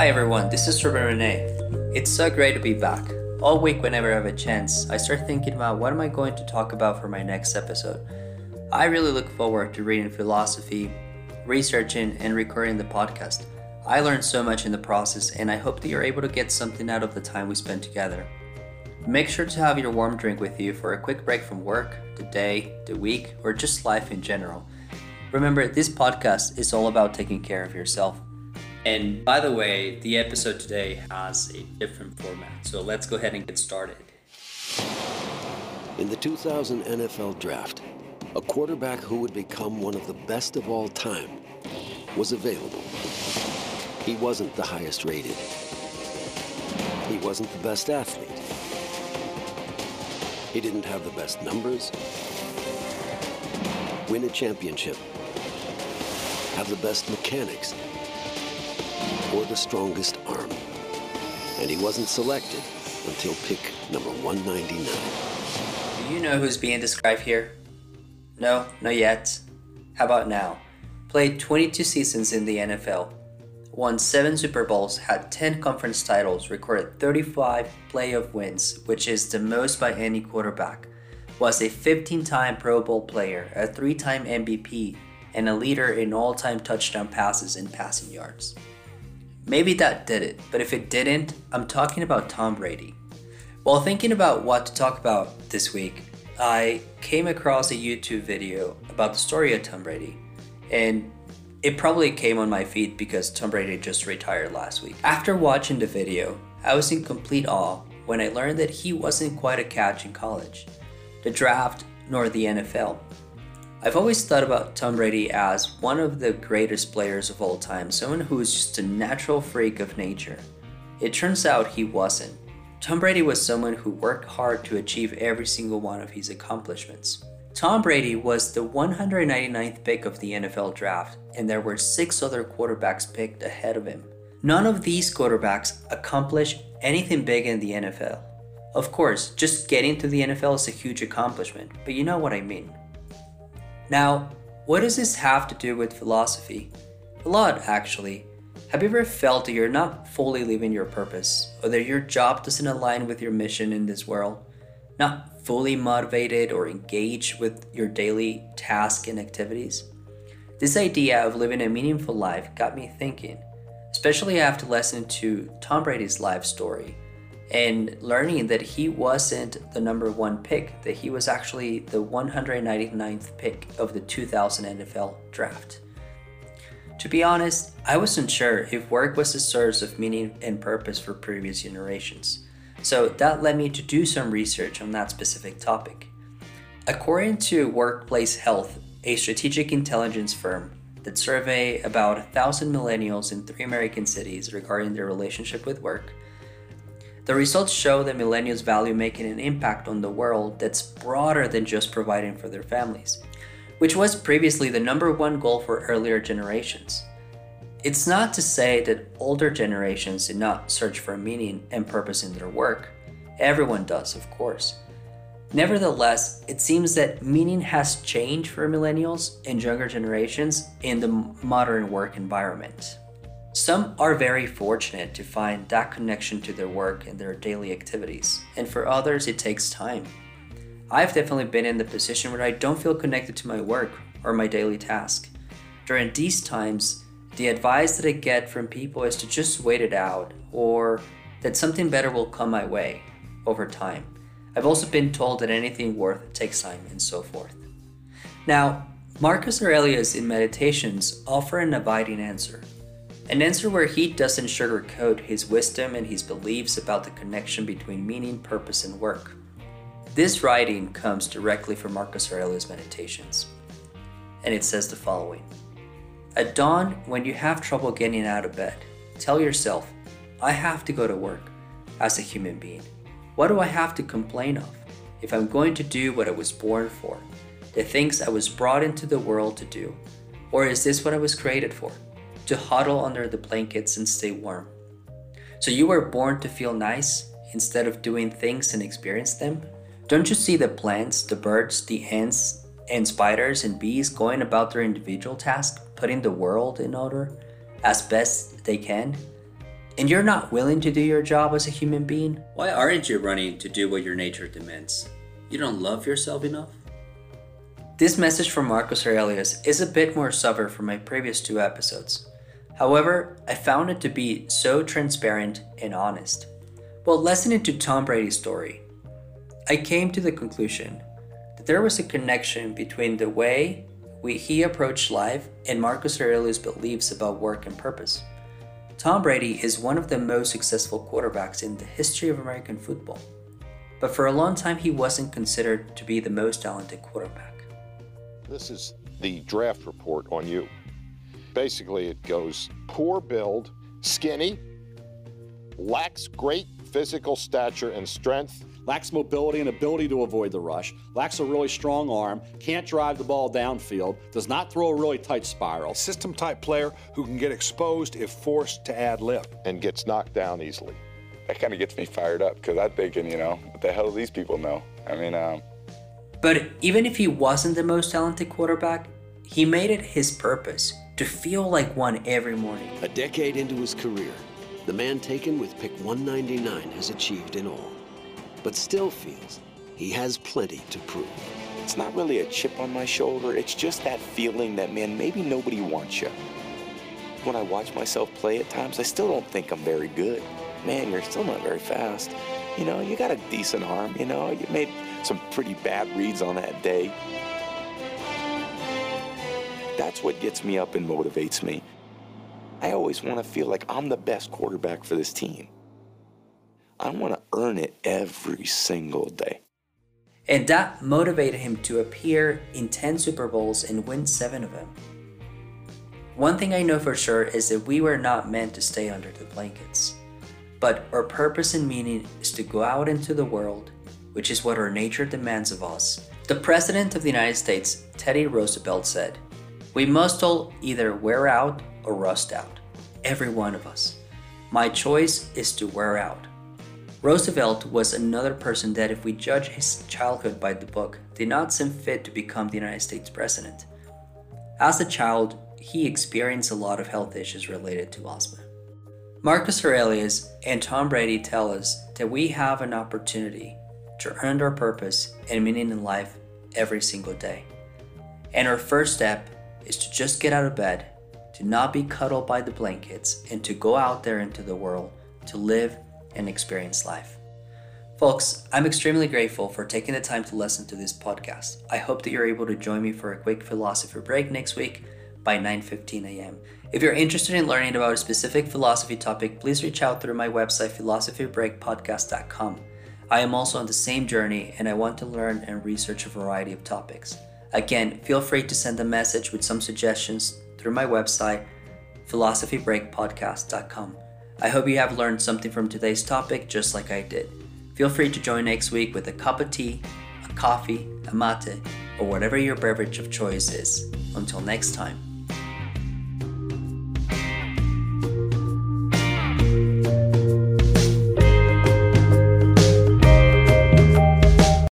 Hi everyone, this is Ruben Rene. It's so great to be back. All week whenever I have a chance, I start thinking about what am I going to talk about for my next episode. I really look forward to reading philosophy, researching, and recording the podcast. I learned so much in the process, and I hope that you're able to get something out of the time we spend together. Make sure to have your warm drink with you for a quick break from work, the day, the week, or just life in general. Remember, this podcast is all about taking care of yourself. And by the way, the episode today has a different format, so let's go ahead and get started. In the 2000 NFL Draft, a quarterback who would become one of the best of all time was available. He wasn't the highest rated. He wasn't the best athlete. He didn't have the best numbers, win a championship, have the best mechanics, or the strongest arm. And he wasn't selected until pick number 199. Do you know who's being described here? No, not yet. How about now? Played 22 seasons in the NFL, won 7 Super Bowls, had 10 conference titles, recorded 35 playoff wins, which is the most by any quarterback, was a 15-time Pro Bowl player, a 3-time MVP, and a leader in all-time touchdown passes and passing yards. Maybe that did it, but if it didn't, I'm talking about Tom Brady. While thinking about what to talk about this week, I came across a YouTube video about the story of Tom Brady, and it probably came on my feed because Tom Brady just retired last week. After watching the video, I was in complete awe when I learned that he wasn't quite a catch in college, the draft, nor the NFL. I've always thought about Tom Brady as one of the greatest players of all time, someone who is just a natural freak of nature. It turns out he wasn't. Tom Brady was someone who worked hard to achieve every single one of his accomplishments. Tom Brady was the 199th pick of the NFL draft, and there were 6 other quarterbacks picked ahead of him. None of these quarterbacks accomplished anything big in the NFL. Of course, just getting to the NFL is a huge accomplishment, but you know what I mean. Now, what does this have to do with philosophy? A lot, actually. Have you ever felt that you're not fully living your purpose, or that your job doesn't align with your mission in this world? Not fully motivated or engaged with your daily tasks and activities? This idea of living a meaningful life got me thinking, especially after listening to Tom Brady's life story and learning that he wasn't the number 1 pick, that he was actually the 199th pick of the 2000 NFL draft. To be honest, I wasn't sure if work was a source of meaning and purpose for previous generations, so that led me to do some research on that specific topic. According to Workplace Health, a strategic intelligence firm that surveyed about 1,000 millennials in 3 American cities regarding their relationship with work, the results show that millennials value making an impact on the world that's broader than just providing for their families, which was previously the number 1 goal for earlier generations. It's not to say that older generations did not search for meaning and purpose in their work. Everyone does, of course. Nevertheless, it seems that meaning has changed for millennials and younger generations in the modern work environment. Some are very fortunate to find that connection to their work and their daily activities, and for others it takes time. I've definitely been in the position where I don't feel connected to my work or my daily task. During these times, the advice that I get from people is to just wait it out, or that something better will come my way over time. I've also been told that anything worth takes time, and so forth. Now, Marcus Aurelius in Meditations offers an abiding answer. An answer where he doesn't sugarcoat his wisdom and his beliefs about the connection between meaning, purpose, and work. This writing comes directly from Marcus Aurelius' Meditations, and it says the following. At dawn, when you have trouble getting out of bed, tell yourself, I have to go to work as a human being. What do I have to complain of if I'm going to do what I was born for, the things I was brought into the world to do? Or is this what I was created for? To huddle under the blankets and stay warm. So you were born to feel nice instead of doing things and experience them? Don't you see the plants, the birds, the ants, and spiders and bees going about their individual tasks, putting the world in order as best they can? and you're not willing to do your job as a human being? Why aren't you running to do what your nature demands? You don't love yourself enough? This message from Marcus Aurelius is a bit more sober from my previous two episodes. However, I found it to be so transparent and honest. While listening to Tom Brady's story, I came to the conclusion that there was a connection between the way he approached life and Marcus Aurelius' beliefs about work and purpose. Tom Brady is one of the most successful quarterbacks in the history of American football, but for a long time he wasn't considered to be the most talented quarterback. This is the draft report on you. Basically it goes poor build, skinny, lacks great physical stature and strength, lacks mobility and ability to avoid the rush, lacks a really strong arm, can't drive the ball downfield, does not throw a really tight spiral. System type player who can get exposed if forced to ad lib. And gets knocked down easily. That kind of gets me fired up because I'm thinking, you know, what the hell do these people know? I mean, But even if he wasn't the most talented quarterback, he made it his purpose to feel like one every morning. A decade into his career, the man taken with pick 199 has achieved in all, but still feels he has plenty to prove. It's not really a chip on my shoulder, it's just that feeling that, man, maybe nobody wants you. When I watch myself play at times, I still don't think I'm very good. Man, you're still not very fast. You know, you got a decent arm, you know, you made some pretty bad reads on that day. That's what gets me up and motivates me. I always want to feel like I'm the best quarterback for this team. I want to earn it every single day. And that motivated him to appear in 10 Super Bowls and win 7 of them. One thing I know for sure is that we were not meant to stay under the blankets, but our purpose and meaning is to go out into the world, which is what our nature demands of us. The President of the United States, Teddy Roosevelt, said, "We must all either wear out or rust out, every one of us. My choice is to wear out." Roosevelt was another person that, if we judge his childhood by the book, did not seem fit to become the United States president. As a child, he experienced a lot of health issues related to asthma. Marcus Aurelius and Tom Brady tell us that we have an opportunity to earn our purpose and meaning in life every single day. And our first step is to just get out of bed, to not be cuddled by the blankets, and to go out there into the world to live and experience life. Folks, I'm extremely grateful for taking the time to listen to this podcast. I hope that you're able to join me for a quick philosophy break next week by 9:15 a.m. If you're interested in learning about a specific philosophy topic, please reach out through my website, philosophybreakpodcast.com. I am also on the same journey and I want to learn and research a variety of topics. Again, feel free to send a message with some suggestions through my website, philosophybreakpodcast.com. I hope you have learned something from today's topic just like I did. Feel free to join next week with a cup of tea, a coffee, a mate, or whatever your beverage of choice is. Until next time.